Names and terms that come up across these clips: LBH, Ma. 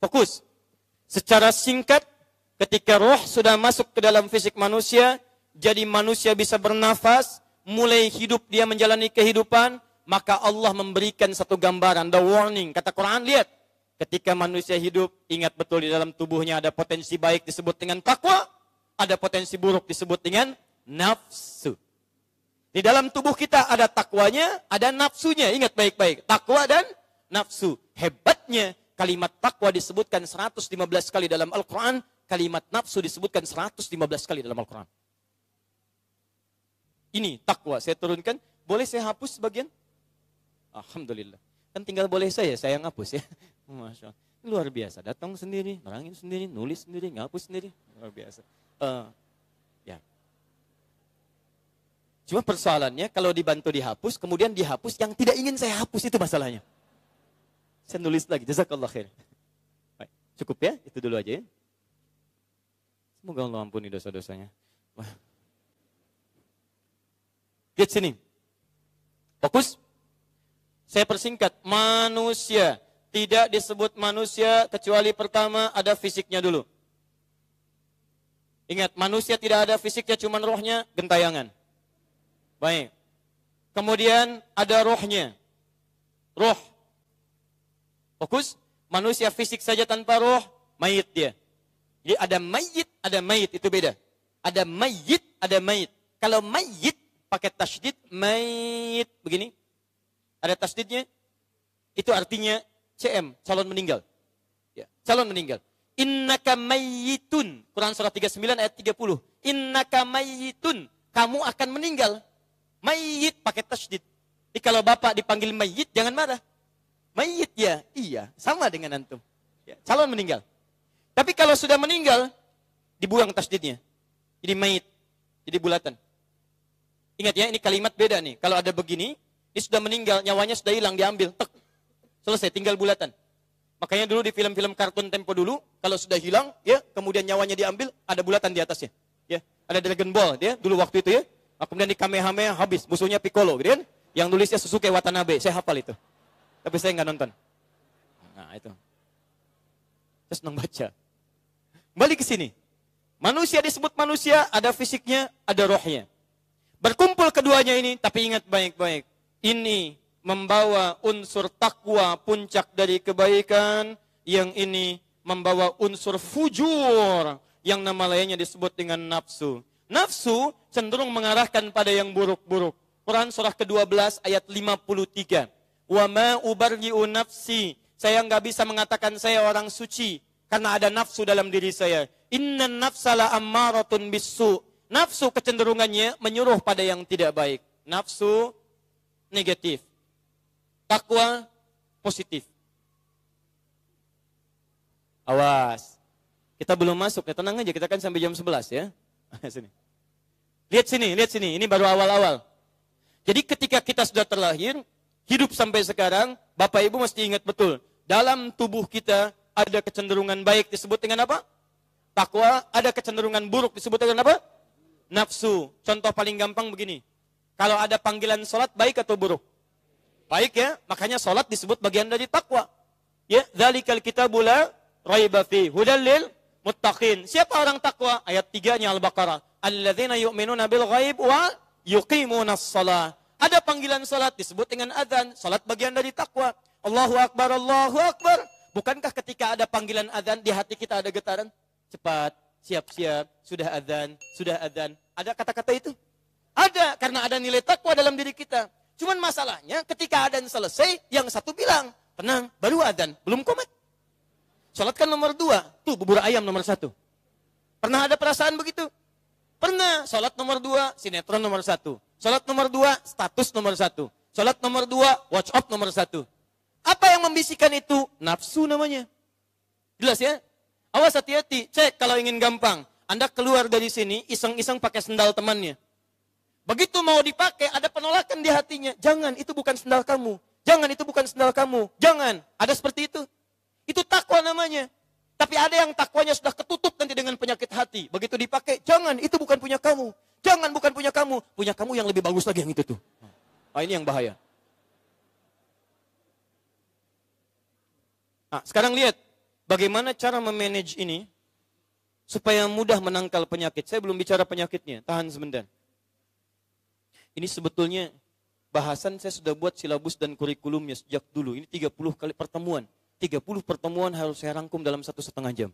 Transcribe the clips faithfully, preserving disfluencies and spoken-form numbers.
Fokus. Secara singkat, ketika roh sudah masuk ke dalam fisik manusia, jadi manusia bisa bernafas, mulai hidup dia menjalani kehidupan, maka Allah memberikan satu gambaran, the warning. Kata Quran, lihat. Ketika manusia hidup, ingat betul di dalam tubuhnya ada potensi baik disebut dengan takwa, ada potensi buruk disebut dengan nafsu. Di dalam tubuh kita ada takwanya, ada nafsunya. Ingat baik-baik, takwa dan nafsu. Hebatnya kalimat takwa disebutkan seratus lima belas kali dalam Al-Quran, kalimat nafsu disebutkan seratus lima belas kali dalam Al-Quran. Ini takwa, saya turunkan. Boleh saya hapus sebagian? Alhamdulillah. Kan tinggal boleh saya, saya ngapus ya. Masya Allah. Luar biasa, datang sendiri, nerangin sendiri, nulis sendiri, ngapus sendiri. Luar biasa. Uh, ya. Cuma persoalannya kalau dibantu dihapus, kemudian dihapus yang tidak ingin saya hapus, itu masalahnya. Saya nulis lagi, jazakallah khair. Baik, cukup ya, itu dulu aja ya. Semoga Allah ampuni dosa-dosanya. Wah. Lihat sini. Fokus. Saya persingkat, manusia. Tidak disebut manusia kecuali pertama ada fisiknya dulu. Ingat, manusia tidak ada fisiknya, cuma rohnya gentayangan. Baik. Kemudian ada rohnya. Roh. Fokus. Manusia fisik saja tanpa roh, mayit dia. Jadi ada mayit, ada mayit. Itu beda. Ada mayit, ada mayit. Kalau mayit, pakai tasydid, mayit. Begini. Ada tasydidnya. Itu artinya C M, calon meninggal. Ya, calon meninggal. Innaka mayyitun. Quran surah tiga puluh sembilan ayat tiga puluh. Innaka mayyitun. Kamu akan meninggal. Mayyit pakai tasydid. Jadi kalau bapak dipanggil mayyit, jangan marah. Mayyit ya, iya. Sama dengan antum. Ya, calon meninggal. Tapi kalau sudah meninggal, dibuang tasydidnya. Jadi mayyit. Jadi bulatan. Ingat ya, ini kalimat beda nih. Kalau ada begini, ini sudah meninggal, nyawanya sudah hilang, diambil. Tek. Selesai, tinggal bulatan. Makanya dulu di film-film kartun tempo dulu, kalau sudah hilang, ya, kemudian nyawanya diambil, ada bulatan di atasnya. Ya, ada Dragon Ball, ya, dulu waktu itu ya. Kemudian di Kamehameha habis, musuhnya Piccolo, gitu kan? Yang nulisnya Susuke Watanabe, saya hafal itu. Tapi saya nggak nonton. Nah, itu. Saya senang baca. Kembali ke sini. Manusia disebut manusia, ada fisiknya, ada rohnya. Berkumpul keduanya ini, tapi ingat baik-baik. Ini membawa unsur takwa, puncak dari kebaikan. Yang ini membawa unsur fujur, yang nama lainnya disebut dengan nafsu. Nafsu cenderung mengarahkan pada yang buruk-buruk. Quran surah ke dua belas ayat lima puluh tiga. Wa ma ubarri'u nafsi. Saya nggak bisa mengatakan saya orang suci karena ada nafsu dalam diri saya. Inna nafsa la ammaratun bisu. Nafsu kecenderungannya menyuruh pada yang tidak baik. Nafsu negatif. Takwa positif. Awas. Kita belum masuk ya, tenang aja, kita kan sampai jam sebelas ya. Sini. Lihat sini, lihat sini, ini baru awal-awal. Jadi ketika kita sudah terlahir, hidup sampai sekarang, Bapak Ibu mesti ingat betul. Dalam tubuh kita ada kecenderungan baik disebut dengan apa? Takwa, ada kecenderungan buruk disebut dengan apa? Nafsu. Contoh paling gampang begini. Kalau ada panggilan sholat baik atau buruk? Baik ya, makanya salat disebut bagian dari takwa. Ya, dzalikal kitabu la raiba fihi hudal lil muttaqin. Siapa orang takwa? Ayat tiga-nya Al-Baqarah. Alladzina yu'minuna bil ghaib wa yuqimunas shalah. Ada panggilan salat disebut dengan azan, salat bagian dari takwa. Allahu akbar, Allahu akbar. Bukankah ketika ada panggilan azan di hati kita ada getaran? Cepat, siap-siap, sudah azan, sudah azan. Ada kata-kata itu? Ada, karena ada nilai takwa dalam diri kita. Cuman masalahnya ketika adzan selesai, yang satu bilang, tenang, baru adzan, belum komat. Sholat kan nomor dua, tuh bubur ayam nomor satu. Pernah ada perasaan begitu? Pernah, sholat nomor dua, sinetron nomor satu. Sholat nomor dua, status nomor satu. Sholat nomor dua, watch up nomor satu. Apa yang membisikkan itu? Nafsu namanya. Jelas ya? Awas, hati-hati, cek kalau ingin gampang. Anda keluar dari sini, iseng-iseng pakai sendal temannya. Begitu mau dipakai, ada penolakan di hatinya. Jangan, itu bukan sendal kamu. Jangan, itu bukan sendal kamu. Jangan. Ada seperti itu. Itu takwa namanya. Tapi ada yang takwanya sudah ketutup nanti dengan penyakit hati. Begitu dipakai, jangan, itu bukan punya kamu. Jangan, bukan punya kamu. Punya kamu yang lebih bagus lagi yang itu tuh. Ah, ini yang bahaya. Nah, sekarang lihat. Bagaimana cara memanage ini supaya mudah menangkal penyakit? Saya belum bicara penyakitnya, tahan sebentar. Ini sebetulnya bahasan saya sudah buat silabus dan kurikulumnya sejak dulu. Ini tiga puluh kali pertemuan. tiga puluh pertemuan harus saya rangkum dalam satu setengah jam.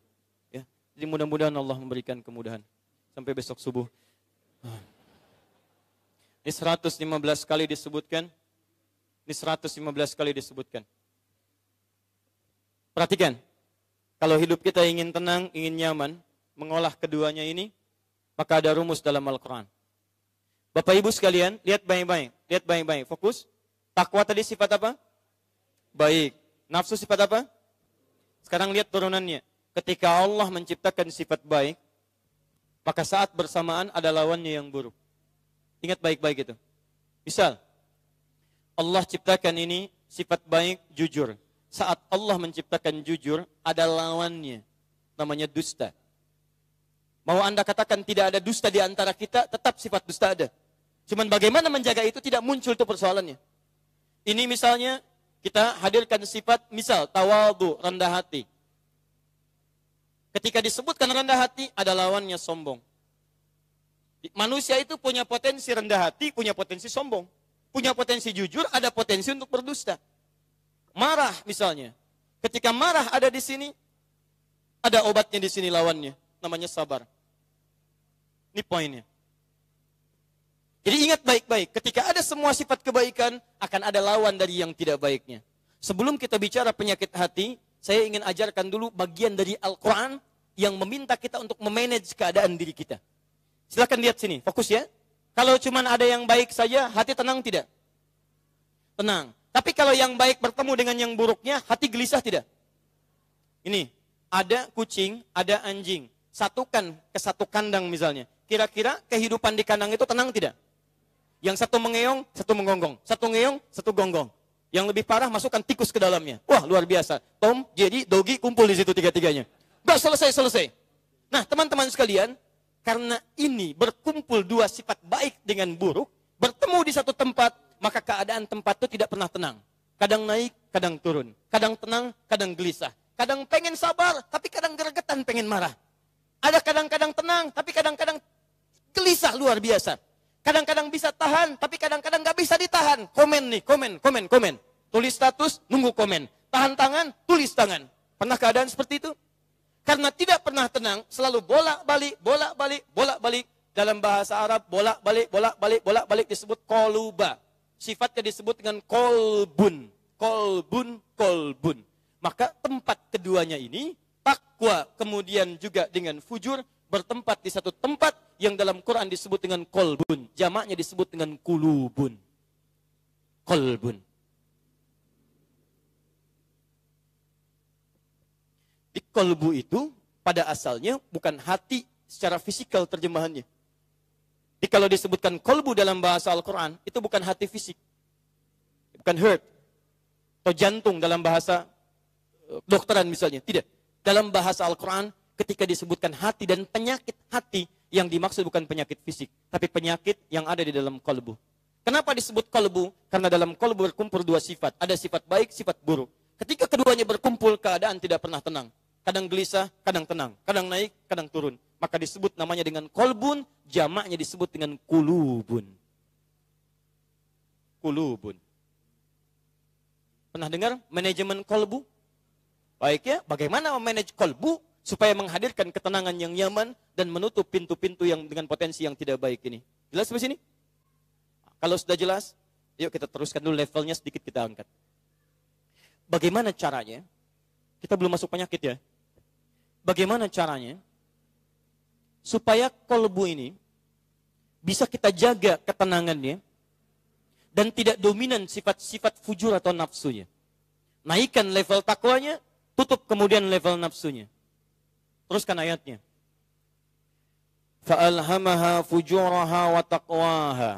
Ya. Jadi mudah-mudahan Allah memberikan kemudahan. Sampai besok subuh. Ini seratus lima belas kali disebutkan. Ini seratus lima belas kali disebutkan. Perhatikan. Kalau hidup kita ingin tenang, ingin nyaman, mengolah keduanya ini, maka ada rumus dalam Al-Quran. Bapak Ibu sekalian, lihat baik-baik. Lihat baik-baik, fokus. Takwa tadi sifat apa? Baik. Nafsu sifat apa? Sekarang lihat turunannya. Ketika Allah menciptakan sifat baik, maka saat bersamaan ada lawannya yang buruk. Ingat baik-baik itu. Misal, Allah ciptakan ini sifat baik, jujur. Saat Allah menciptakan jujur, ada lawannya, namanya dusta. Mau Anda katakan tidak ada dusta di antara kita, tetap sifat dusta ada. Cuman bagaimana menjaga itu tidak muncul itu persoalannya. Ini misalnya, kita hadirkan sifat, misal, tawadhu, rendah hati. Ketika disebutkan rendah hati, ada lawannya sombong. Manusia itu punya potensi rendah hati, punya potensi sombong. Punya potensi jujur, ada potensi untuk berdusta. Marah misalnya. Ketika marah ada di sini, ada obatnya di sini lawannya. Namanya sabar. Ini poinnya. Jadi ingat baik-baik. Ketika ada semua sifat kebaikan, akan ada lawan dari yang tidak baiknya. Sebelum kita bicara penyakit hati, saya ingin ajarkan dulu bagian dari Al-Quran yang meminta kita untuk memanage keadaan diri kita. Silahkan lihat sini, fokus ya. Kalau cuma ada yang baik saja, hati tenang tidak? Tenang. Tapi kalau yang baik bertemu dengan yang buruknya, hati gelisah tidak? Ini, ada kucing, ada anjing. Satukan ke satu kandang misalnya. Kira-kira kehidupan di kandang itu tenang tidak? Yang satu mengeong, satu menggonggong. Satu ngeong, satu gonggong. Yang lebih parah, masukkan tikus ke dalamnya. Wah, luar biasa. Tom, Jerry, Dogi, kumpul di situ tiga-tiganya. Gak selesai-selesai. Nah, teman-teman sekalian, karena ini berkumpul dua sifat baik dengan buruk, bertemu di satu tempat, maka keadaan tempat itu tidak pernah tenang. Kadang naik, kadang turun. Kadang tenang, kadang gelisah. Kadang pengen sabar, tapi kadang gergetan pengen marah. Ada kadang-kadang tenang, tapi kadang-kadang gelisah luar biasa. Kadang-kadang bisa tahan, tapi kadang-kadang gak bisa ditahan. Komen nih, komen, komen, komen. Tulis status, nunggu komen. Tahan tangan, tulis tangan. Pernah keadaan seperti itu? Karena tidak pernah tenang, selalu bolak-balik, bolak-balik, bolak-balik. Dalam bahasa Arab, bolak-balik, bolak-balik, bolak-balik disebut qoluba. Sifatnya disebut dengan kolbun. Kolbun, kolbun. Maka tempat keduanya ini, takwa kemudian juga dengan fujur, bertempat di satu tempat yang dalam Quran disebut dengan kolbun. Jamaknya disebut dengan kulubun. Kolbun. Di kolbu itu, pada asalnya bukan hati secara fisikal terjemahannya. Jadi kalau disebutkan kolbu dalam bahasa Al-Quran, itu bukan hati fisik. Bukan heart. Atau jantung dalam bahasa dokteran misalnya. Tidak. Dalam bahasa Al-Quran, ketika disebutkan hati dan penyakit hati, yang dimaksud bukan penyakit fisik, tapi penyakit yang ada di dalam kolbu. Kenapa disebut kolbu? Karena dalam kolbu berkumpul dua sifat. Ada sifat baik, sifat buruk. Ketika keduanya berkumpul, keadaan tidak pernah tenang. Kadang gelisah, kadang tenang. Kadang naik, kadang turun. Maka disebut namanya dengan kolbun, jamaknya disebut dengan kulubun. Kulubun. Pernah dengar manajemen kolbu? Baik ya, bagaimana memanage kolbu supaya menghadirkan ketenangan yang nyaman dan menutup pintu-pintu yang dengan potensi yang tidak baik ini. Jelas di sini? Kalau sudah jelas, yuk kita teruskan dulu levelnya sedikit kita angkat. Bagaimana caranya? Kita belum masuk penyakit ya. Bagaimana caranya supaya kolbu ini bisa kita jaga ketenangannya dan tidak dominan sifat-sifat fujur atau nafsunya. Naikkan level takwanya, tutup kemudian level nafsunya. Teruskan ayatnya. Fa'alhamaha fujuraha wa taqwaha.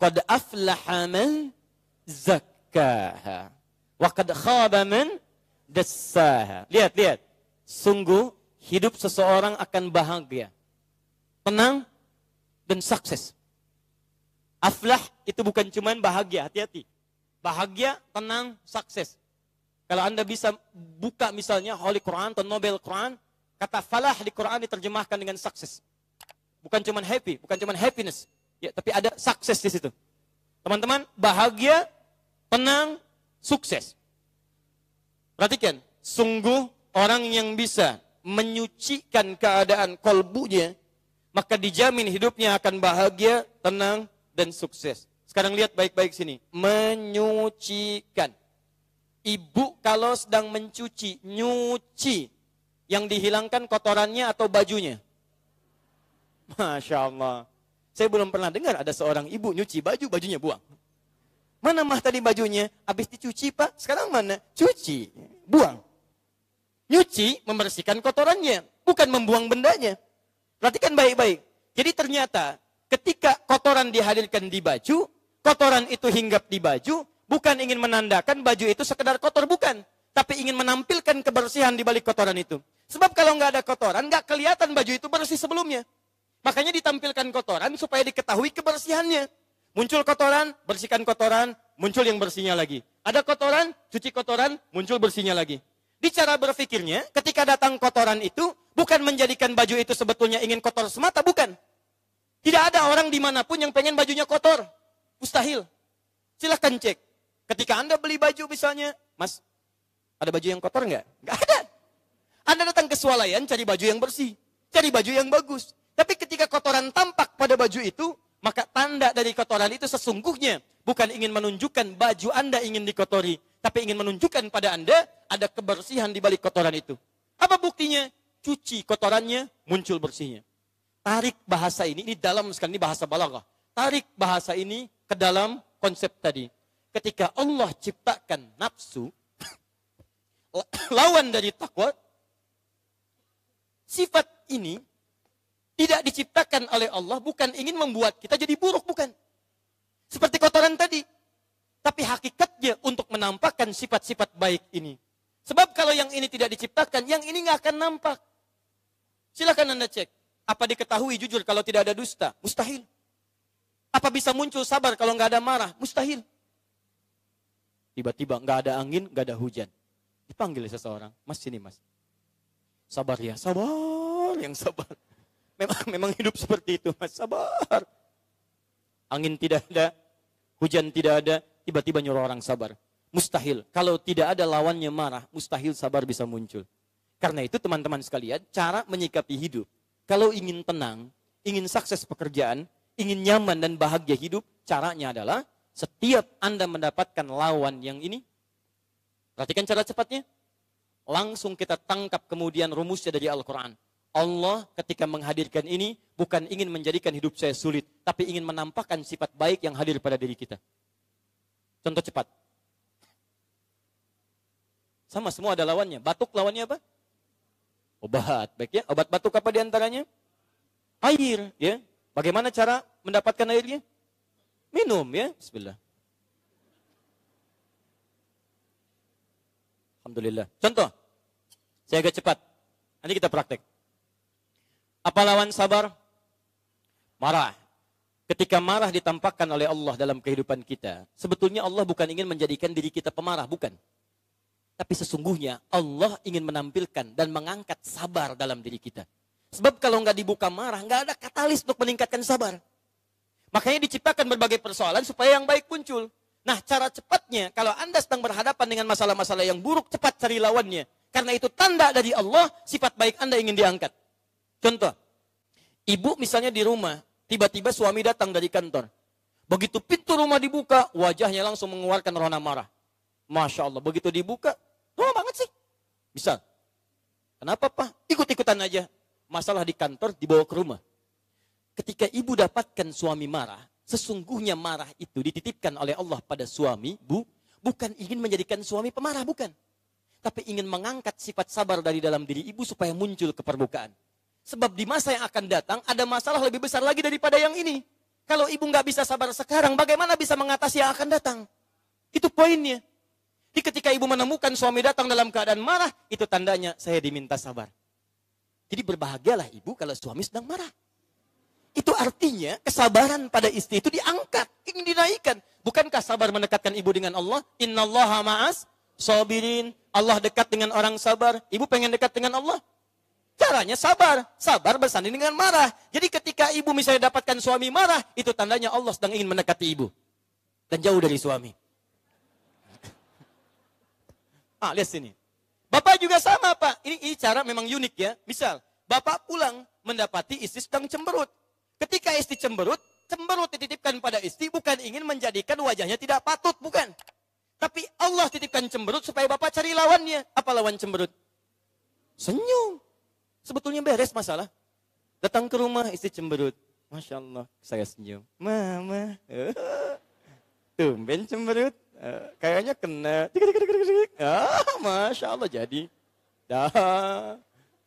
Qad aflaha man zakkaha. Wa qad khaba man dassaha. Lihat, lihat. Sungguh hidup seseorang akan bahagia, tenang, dan sukses. Aflah itu bukan cuman bahagia, hati-hati. Bahagia, tenang, sukses. Kalau Anda bisa buka misalnya Holy Quran atau Nobel Quran, kata falah di Quran diterjemahkan dengan sukses. Bukan cuma happy, bukan cuma happiness, ya, tapi ada sukses di situ. Teman-teman, bahagia, tenang, sukses. Perhatikan, sungguh orang yang bisa menyucikan keadaan kolbunya, maka dijamin hidupnya akan bahagia, tenang, dan sukses. Sekarang lihat baik-baik sini. Menyucikan. Ibu kalau sedang mencuci, nyuci, yang dihilangkan kotorannya atau bajunya. Masya Allah. Saya belum pernah dengar ada seorang ibu nyuci baju, bajunya buang. Mana mah tadi bajunya? Habis dicuci pak, sekarang mana? Cuci, buang. Nyuci, membersihkan kotorannya, bukan membuang bendanya. Perhatikan baik-baik. Jadi ternyata ketika kotoran dihadirkan di baju, kotoran itu hinggap di baju, bukan ingin menandakan baju itu sekedar kotor, bukan. Tapi ingin menampilkan kebersihan di balik kotoran itu. Sebab kalau nggak ada kotoran, nggak kelihatan baju itu bersih sebelumnya. Makanya ditampilkan kotoran supaya diketahui kebersihannya. Muncul kotoran, bersihkan kotoran, muncul yang bersihnya lagi. Ada kotoran, cuci kotoran, muncul bersihnya lagi. Di cara berpikirnya, ketika datang kotoran itu, bukan menjadikan baju itu sebetulnya ingin kotor semata, bukan. Tidak ada orang dimanapun yang pengen bajunya kotor. Mustahil. Silahkan cek. Ketika Anda beli baju misalnya, Mas, ada baju yang kotor nggak? Nggak ada. Anda datang ke swalayan cari baju yang bersih, cari baju yang bagus. Tapi ketika kotoran tampak pada baju itu, maka tanda dari kotoran itu sesungguhnya bukan ingin menunjukkan baju Anda ingin dikotori, tapi ingin menunjukkan pada Anda ada kebersihan di balik kotoran itu. Apa buktinya? Cuci kotorannya, muncul bersihnya. Tarik bahasa ini, ini dalam sekali, ini bahasa balaghah. Tarik bahasa ini ke dalam konsep tadi. Ketika Allah ciptakan nafsu, lawan dari takwa, sifat ini tidak diciptakan oleh Allah, bukan ingin membuat kita jadi buruk, bukan. Seperti kotoran tadi. Tapi hakikatnya untuk menampakkan sifat-sifat baik ini. Sebab kalau yang ini tidak diciptakan, yang ini nggak akan nampak. Silakan Anda cek. Apa diketahui jujur kalau tidak ada dusta? Mustahil. Apa bisa muncul sabar kalau nggak ada marah? Mustahil. Tiba-tiba nggak ada angin, nggak ada hujan. Dipanggil seseorang, Mas sini Mas. Sabar ya, sabar yang sabar. Memang, memang hidup seperti itu Mas, sabar. Angin tidak ada, hujan tidak ada, tiba-tiba nyuruh orang sabar. Mustahil, kalau tidak ada lawannya marah, mustahil sabar bisa muncul. Karena itu teman-teman sekalian, cara menyikapi hidup. Kalau ingin tenang, ingin sukses pekerjaan, ingin nyaman dan bahagia hidup, caranya adalah setiap Anda mendapatkan lawan yang ini, perhatikan cara cepatnya. Langsung kita tangkap kemudian rumusnya dari Al-Quran. Allah ketika menghadirkan ini, bukan ingin menjadikan hidup saya sulit, tapi ingin menampakkan sifat baik yang hadir pada diri kita. Contoh cepat. Sama semua ada lawannya. Batuk lawannya apa? Obat. Baiknya obat batuk apa diantaranya? Air. Ya. Bagaimana cara mendapatkan airnya? Minum ya, bismillah. Alhamdulillah. Contoh, saya agak cepat. Nanti kita praktek. Apa lawan sabar? Marah. Ketika marah ditampakkan oleh Allah dalam kehidupan kita, sebetulnya Allah bukan ingin menjadikan diri kita pemarah, bukan. Tapi sesungguhnya Allah ingin menampilkan dan mengangkat sabar dalam diri kita. Sebab kalau nggak dibuka marah, nggak ada katalis untuk meningkatkan sabar. Makanya diciptakan berbagai persoalan supaya yang baik muncul. Nah, cara cepatnya, kalau Anda sedang berhadapan dengan masalah-masalah yang buruk, cepat cari lawannya. Karena itu tanda dari Allah, sifat baik Anda ingin diangkat. Contoh, ibu misalnya di rumah, tiba-tiba suami datang dari kantor. Begitu pintu rumah dibuka, wajahnya langsung mengeluarkan rona marah. Masya Allah, begitu dibuka, lama banget sih. Bisa. Kenapa, Pak? Ikut-ikutan aja. Masalah di kantor dibawa ke rumah. Ketika ibu dapatkan suami marah, sesungguhnya marah itu dititipkan oleh Allah pada suami, bu, bukan ingin menjadikan suami pemarah, bukan. Tapi ingin mengangkat sifat sabar dari dalam diri ibu supaya muncul ke permukaan. Sebab di masa yang akan datang, ada masalah lebih besar lagi daripada yang ini. Kalau ibu nggak bisa sabar sekarang, bagaimana bisa mengatasi yang akan datang? Itu poinnya. Jadi ketika ibu menemukan suami datang dalam keadaan marah, itu tandanya saya diminta sabar. Jadi berbahagialah ibu kalau suami sedang marah. Itu artinya kesabaran pada istri itu diangkat, ingin dinaikkan. Bukankah sabar mendekatkan ibu dengan Allah? Innallaha ma'as sabirin. Allah dekat dengan orang sabar. Ibu pengen dekat dengan Allah? Caranya sabar. Sabar bersanding dengan marah. Jadi ketika ibu misalnya dapatkan suami marah, itu tandanya Allah sedang ingin mendekati ibu. Dan jauh dari suami. Ah, lihat sini. Bapak juga sama, Pak. Ini, ini cara memang unik ya. Misal, bapak pulang mendapati istri sedang cemberut. Ketika istri cemberut, cemberut dititipkan pada istri bukan ingin menjadikan wajahnya tidak patut, bukan. Tapi Allah titipkan cemberut supaya bapak cari lawannya. Apa lawan cemberut? Senyum. Sebetulnya beres masalah. Datang ke rumah istri cemberut. Masya Allah, saya senyum. Mama. Tumben cemberut. Kayaknya kena. Ah, Masya Allah, jadi. Dah.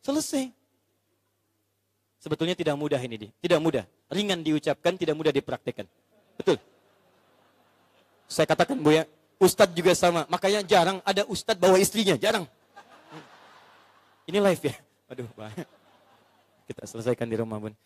Selesai. Sebetulnya tidak mudah ini. Tidak mudah. Ringan diucapkan, tidak mudah dipraktikkan. Betul. Saya katakan, Bu ya. Ustadz juga sama, makanya jarang ada ustadz bawa istrinya, jarang. Ini live ya, aduh, bahaya. Kita selesaikan di rumah, Bun.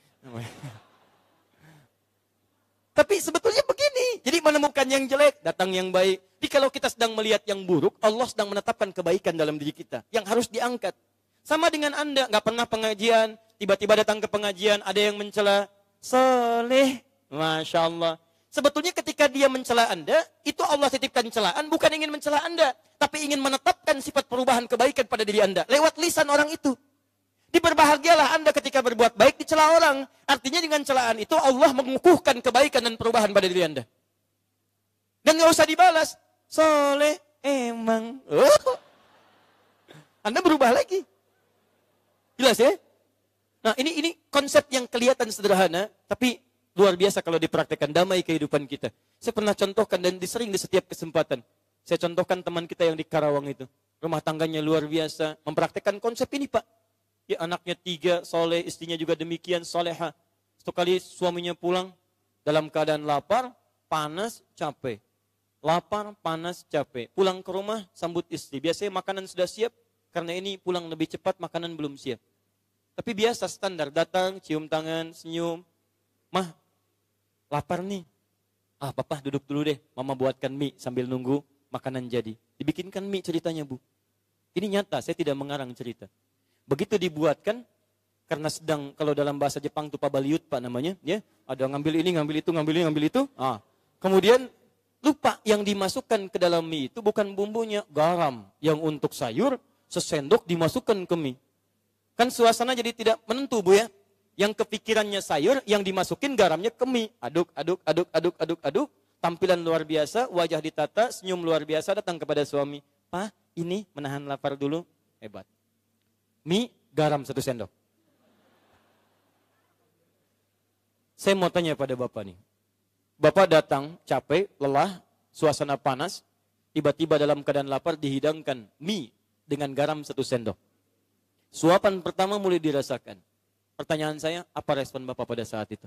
Tapi sebetulnya begini, jadi menemukan yang jelek, datang yang baik. Jadi kalau kita sedang melihat yang buruk, Allah sedang menetapkan kebaikan dalam diri kita, yang harus diangkat. Sama dengan Anda, nggak pernah pengajian, tiba-tiba datang ke pengajian, ada yang mencela, soleh, Masya Allah. Sebetulnya ketika dia mencela Anda, itu Allah titipkan celaan, bukan ingin mencela Anda, tapi ingin menetapkan sifat perubahan kebaikan pada diri Anda lewat lisan orang itu. Diberbahagialah Anda ketika berbuat baik dicela orang. Artinya dengan celaan itu Allah mengukuhkan kebaikan dan perubahan pada diri Anda. Dan nggak usah dibalas, soleh emang. Oh. Anda berubah lagi. Jelas ya? Nah, ini ini konsep yang kelihatan sederhana, tapi luar biasa kalau dipraktekkan, damai kehidupan kita. Saya pernah contohkan dan disering di setiap kesempatan. Saya contohkan teman kita yang di Karawang itu. Rumah tangganya luar biasa. Mempraktekkan konsep ini, Pak. Ya, anaknya tiga, soleh, istrinya juga demikian, soleha. Satu kali suaminya pulang dalam keadaan lapar, panas, capek. Lapar, panas, capek. Pulang ke rumah, sambut istri. Biasanya makanan sudah siap, karena ini pulang lebih cepat, makanan belum siap. Tapi biasa, standar. Datang, cium tangan, senyum. Mah, lapar nih. Ah, papa duduk dulu deh. Mama buatkan mie sambil nunggu makanan jadi. Dibikinkan mie ceritanya, Bu. Ini nyata, saya tidak mengarang cerita. Begitu dibuatkan, karena sedang, kalau dalam bahasa Jepang itu pabaliut, Pak namanya. Ya, ada ngambil ini, ngambil itu, ngambil ini, ngambil itu. Ah, kemudian lupa yang dimasukkan ke dalam mie itu bukan bumbunya. Garam yang untuk sayur, sesendok dimasukkan ke mie. Kan suasana jadi tidak menentu, Bu ya. Yang kepikirannya sayur, yang dimasukin garamnya ke mie. Aduk, aduk, aduk, aduk, aduk, aduk. Tampilan luar biasa, wajah ditata, senyum luar biasa, datang kepada suami. Pak, ini menahan lapar dulu. Hebat. Mie, garam satu sendok. Saya mau tanya pada Bapak nih. Bapak datang, capek, lelah, suasana panas. Tiba-tiba dalam keadaan lapar dihidangkan mie dengan garam satu sendok. Suapan pertama mulai dirasakan. Pertanyaan saya, apa respon Bapak pada saat itu?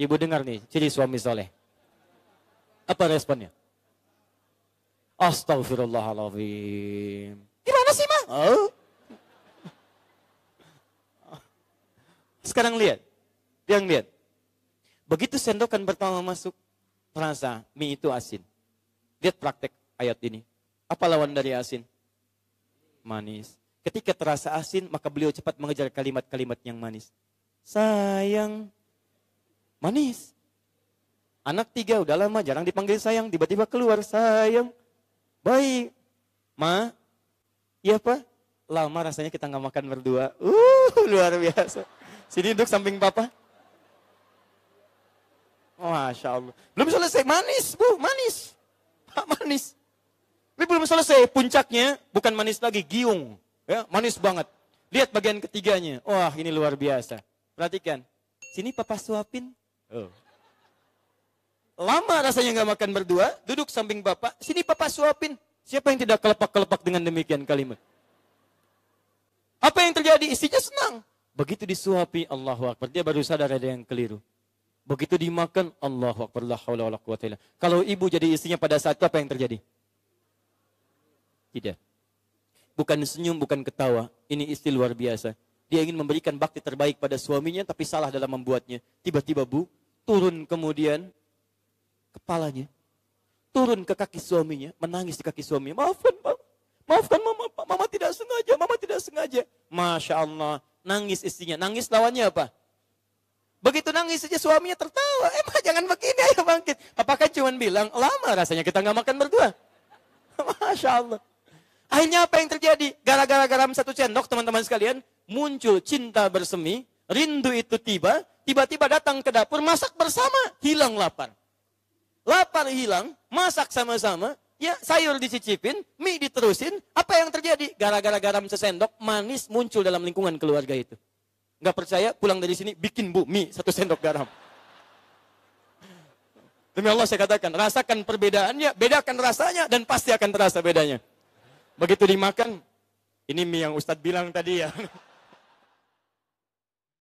Ibu dengar nih, ciri suami soleh. Apa responnya? Astagfirullahaladzim. Gimana sih, Ma? Oh. Sekarang lihat. Yang lihat. Begitu sendokan pertama masuk, terasa mie itu asin. Lihat praktek ayat ini. Apa lawan dari asin? Manis. Ketika terasa asin, maka beliau cepat mengejar kalimat-kalimat yang manis. Sayang, manis. Anak tiga, udah lama jarang dipanggil sayang, tiba-tiba keluar sayang. Baik, Ma, iya Pak, lama rasanya kita nggak makan berdua. Uh, luar biasa. Sini duduk samping Papa. Masya Allah. Belum selesai, manis Bu, manis. Pak, manis. Ini belum selesai, puncaknya bukan manis lagi, giung. Ya, manis banget. Lihat bagian ketiganya. Wah, ini luar biasa. Perhatikan. Sini Papa suapin. Oh. Lama rasanya nggak makan berdua. Duduk samping Bapak. Sini Papa suapin. Siapa yang tidak kelepak-kelepak dengan demikian kalimat? Apa yang terjadi? Istrinya senang. Begitu disuapi, Allahu Akbar. Dia baru sadar ada yang keliru. Begitu dimakan, Allahu Akbar. La haula wala quwwata illa billah. Kalau ibu jadi istrinya pada saat itu, apa yang terjadi? Tidak. Bukan senyum, bukan ketawa. Ini istri luar biasa. Dia ingin memberikan bakti terbaik pada suaminya, tapi salah dalam membuatnya. Tiba-tiba Bu, turun kemudian kepalanya. turun ke kaki suaminya, menangis di kaki suaminya. Maafkan, Pak. Maafkan mama, Pak. Mama tidak sengaja, mama tidak sengaja. Masya Allah, nangis istrinya. Nangis lawannya apa? Begitu nangis saja suaminya tertawa. Eh, Ma, jangan begini, ayo bangkit. Apakah cuma bilang, lama rasanya kita nggak makan berdua. Masya Allah. Akhirnya apa yang terjadi? Gara-gara garam satu sendok, teman-teman sekalian, muncul cinta bersemi, rindu itu tiba, tiba-tiba datang ke dapur, masak bersama, hilang lapar. Lapar hilang, masak sama-sama, ya sayur dicicipin, mie diterusin, apa yang terjadi? Gara-gara garam sesendok, manis muncul dalam lingkungan keluarga itu. Nggak percaya, pulang dari sini, bikin bu, mie, satu sendok garam. Demi Allah saya katakan, rasakan perbedaannya, bedakan rasanya, dan pasti akan terasa bedanya. Begitu dimakan, ini mie yang Ustadz bilang tadi ya.